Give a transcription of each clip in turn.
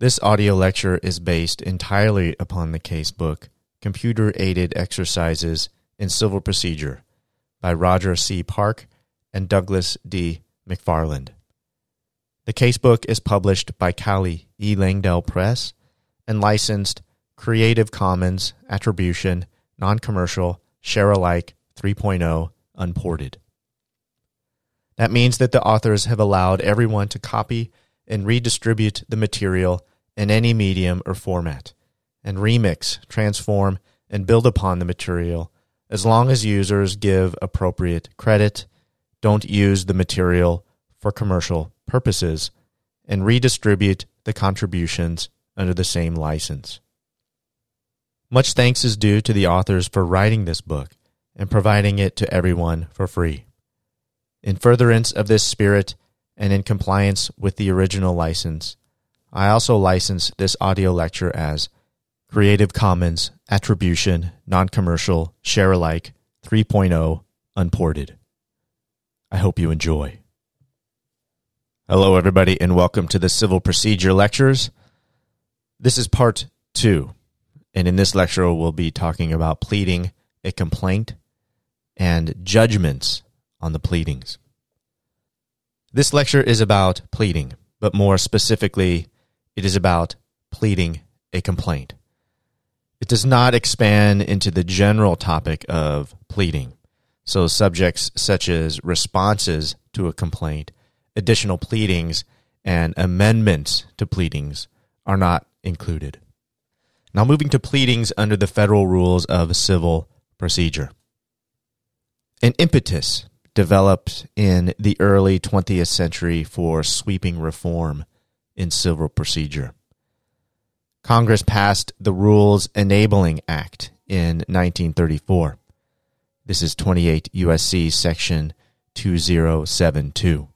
This audio lecture is based entirely upon the casebook, Computer-Aided Exercises in Civil Procedure, by Roger C. Park and Douglas D. McFarland. The casebook is published by Cali E. Langdell Press and licensed Creative Commons Attribution Non-Commercial Share-alike 3.0 Unported. That means that the authors have allowed everyone to copy and redistribute the material in any medium or format, and remix, transform, and build upon the material as long as users give appropriate credit, don't use the material for commercial purposes, and redistribute the contributions under the same license. Much thanks is due to the authors for writing this book and providing it to everyone for free. In furtherance of this spirit, and in compliance with the original license, I also license this audio lecture as Creative Commons Attribution Non-Commercial Share-alike 3.0 Unported. I hope you enjoy. Hello, everybody, and welcome to the Civil Procedure Lectures. This is Part 2, and in this lecture we'll be talking about pleading a complaint and judgments on the pleadings. This lecture is about pleading, but more specifically, it is about pleading a complaint. It does not expand into the general topic of pleading, so subjects such as responses to a complaint, additional pleadings, and amendments to pleadings are not included. Now moving to pleadings under the federal rules of civil procedure. An impetus developed in the early 20th century for sweeping reform in civil procedure. Congress passed the Rules Enabling Act in 1934. This is 28 U.S.C. Section 2072,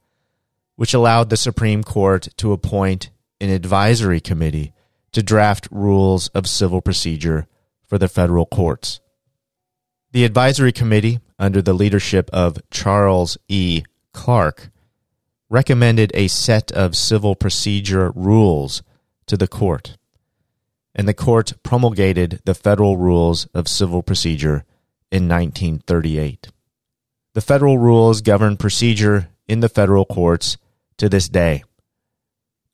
which allowed the Supreme Court to appoint an advisory committee to draft rules of civil procedure for the federal courts. The advisory committee, under the leadership of Charles E. Clark, recommended a set of civil procedure rules to the court, and the court promulgated the Federal Rules of Civil Procedure in 1938. The federal rules govern procedure in the federal courts to this day.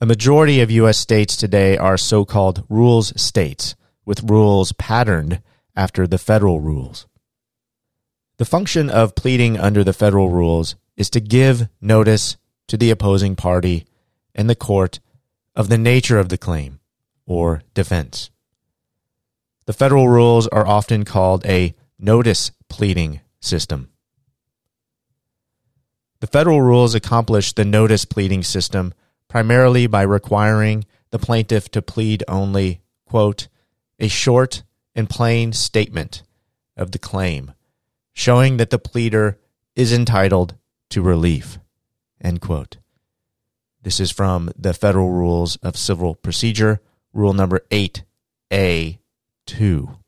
A majority of U.S. states today are so-called rules states, with rules patterned after the federal rules. The function of pleading under the federal rules is to give notice to the opposing party and the court of the nature of the claim or defense. The federal rules are often called a notice pleading system. The federal rules accomplish the notice pleading system primarily by requiring the plaintiff to plead only, quote, a short and plain statement of the claim, showing that the pleader is entitled to relief, end quote. This is from the Federal Rules of Civil Procedure, Rule Number 8A2. The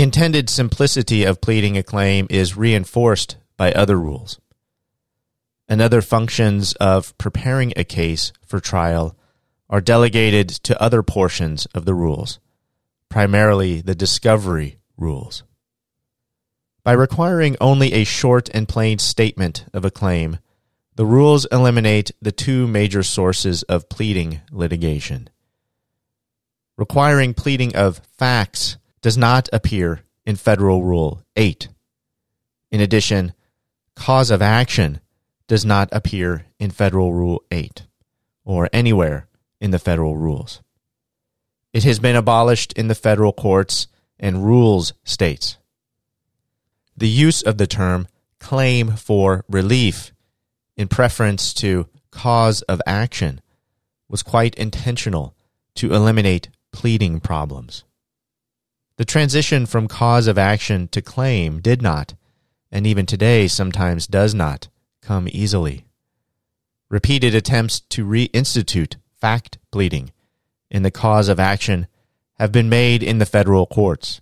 intended simplicity of pleading a claim is reinforced by other rules. Another functions of preparing a case for trial are delegated to other portions of the rules, primarily the discovery rules. By requiring only a short and plain statement of a claim, the rules eliminate the two major sources of pleading litigation. Requiring pleading of facts does not appear in Federal Rule 8. In addition, cause of action does not appear in Federal Rule 8 or anywhere in the federal rules. It has been abolished in the federal courts and rules states. The use of the term claim for relief in preference to cause of action was quite intentional to eliminate pleading problems. The transition from cause of action to claim did not, and even today sometimes does not, come easily. Repeated attempts to reinstitute fact pleading in the cause of action have been made in the federal courts.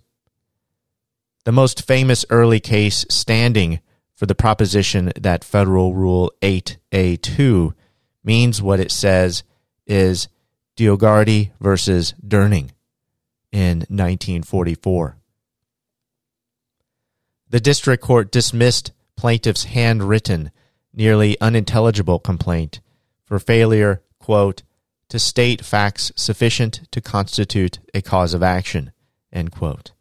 The most famous early case standing for the proposition that Federal Rule 8A2 means what it says is Dioguardi versus Durning in 1944. The district court dismissed plaintiff's handwritten, nearly unintelligible complaint for failure, quote, to state facts sufficient to constitute a cause of action, end quote.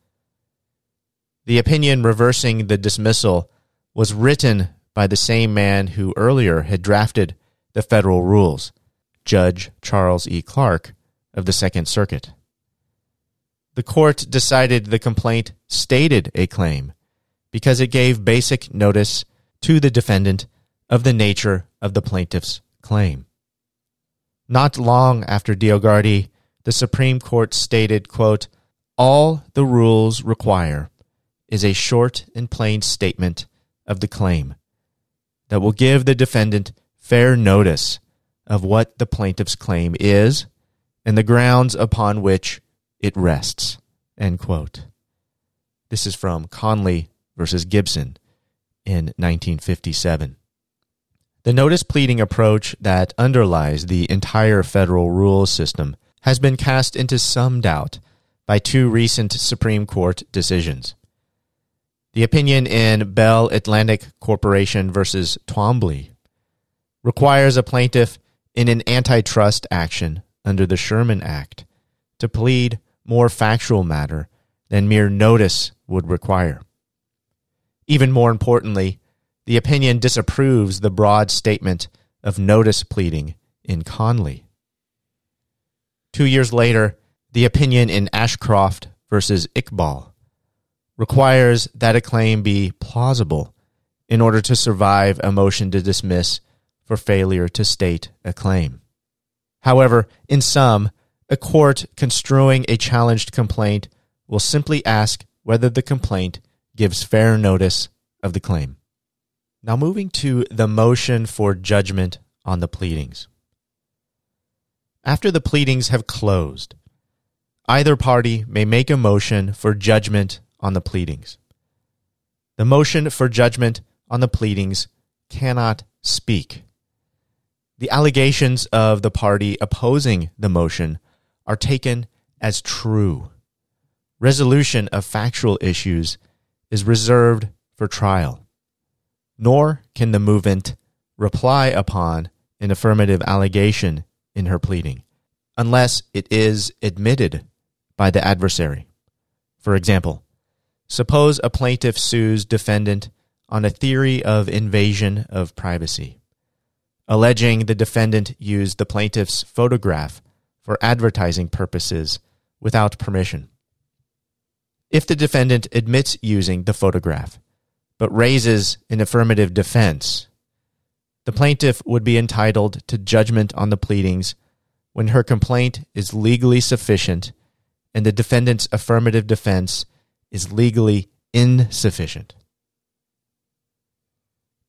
The opinion reversing the dismissal was written by the same man who earlier had drafted the federal rules, Judge Charles E. Clark of the Second Circuit. The court decided the complaint stated a claim because it gave basic notice to the defendant of the nature of the plaintiff's claim. Not long after Dioguardi, the Supreme Court stated, quote, all the rules require is a short and plain statement of the claim that will give the defendant fair notice of what the plaintiff's claim is and the grounds upon which it rests, end quote. This is from Conley versus Gibson in 1957. The notice pleading approach that underlies the entire federal rules system has been cast into some doubt by two recent Supreme Court decisions. The opinion in Bell Atlantic Corporation versus Twombly requires a plaintiff in an antitrust action under the Sherman Act to plead more factual matter than mere notice would require. Even more importantly, the opinion disapproves the broad statement of notice pleading in Conley. 2 years later, the opinion in Ashcroft versus Iqbal requires that a claim be plausible in order to survive a motion to dismiss for failure to state a claim. However, in sum, a court construing a challenged complaint will simply ask whether the complaint gives fair notice of the claim. Now moving to the motion for judgment on the pleadings. After the pleadings have closed, either party may make a motion for judgment on the pleadings. The motion for judgment on the pleadings cannot speak. The allegations of the party opposing the motion are taken as true. Resolution of factual issues is reserved for trial, nor can the movant reply upon an affirmative allegation in her pleading, unless it is admitted by the adversary. For example, suppose a plaintiff sues defendant on a theory of invasion of privacy, alleging the defendant used the plaintiff's photograph for advertising purposes without permission. If the defendant admits using the photograph, but raises an affirmative defense, the plaintiff would be entitled to judgment on the pleadings when her complaint is legally sufficient and the defendant's affirmative defense is legally insufficient.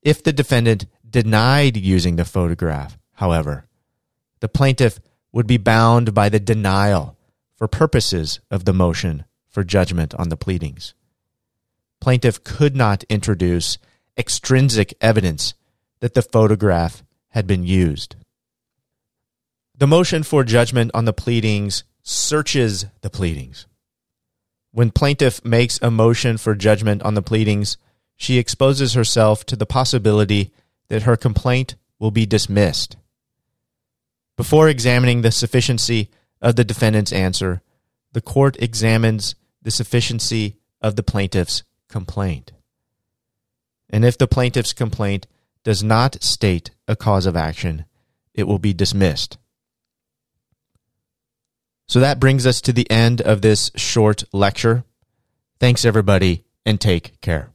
If the defendant denied using the photograph, however, the plaintiff would be bound by the denial for purposes of the motion for judgment on the pleadings. Plaintiff could not introduce extrinsic evidence that the photograph had been used. The motion for judgment on the pleadings searches the pleadings. When plaintiff makes a motion for judgment on the pleadings, she exposes herself to the possibility that her complaint will be dismissed. Before examining the sufficiency of the defendant's answer, the court examines the sufficiency of the plaintiff's complaint. And if the plaintiff's complaint does not state a cause of action, it will be dismissed. So that brings us to the end of this short lecture. Thanks, everybody, and take care.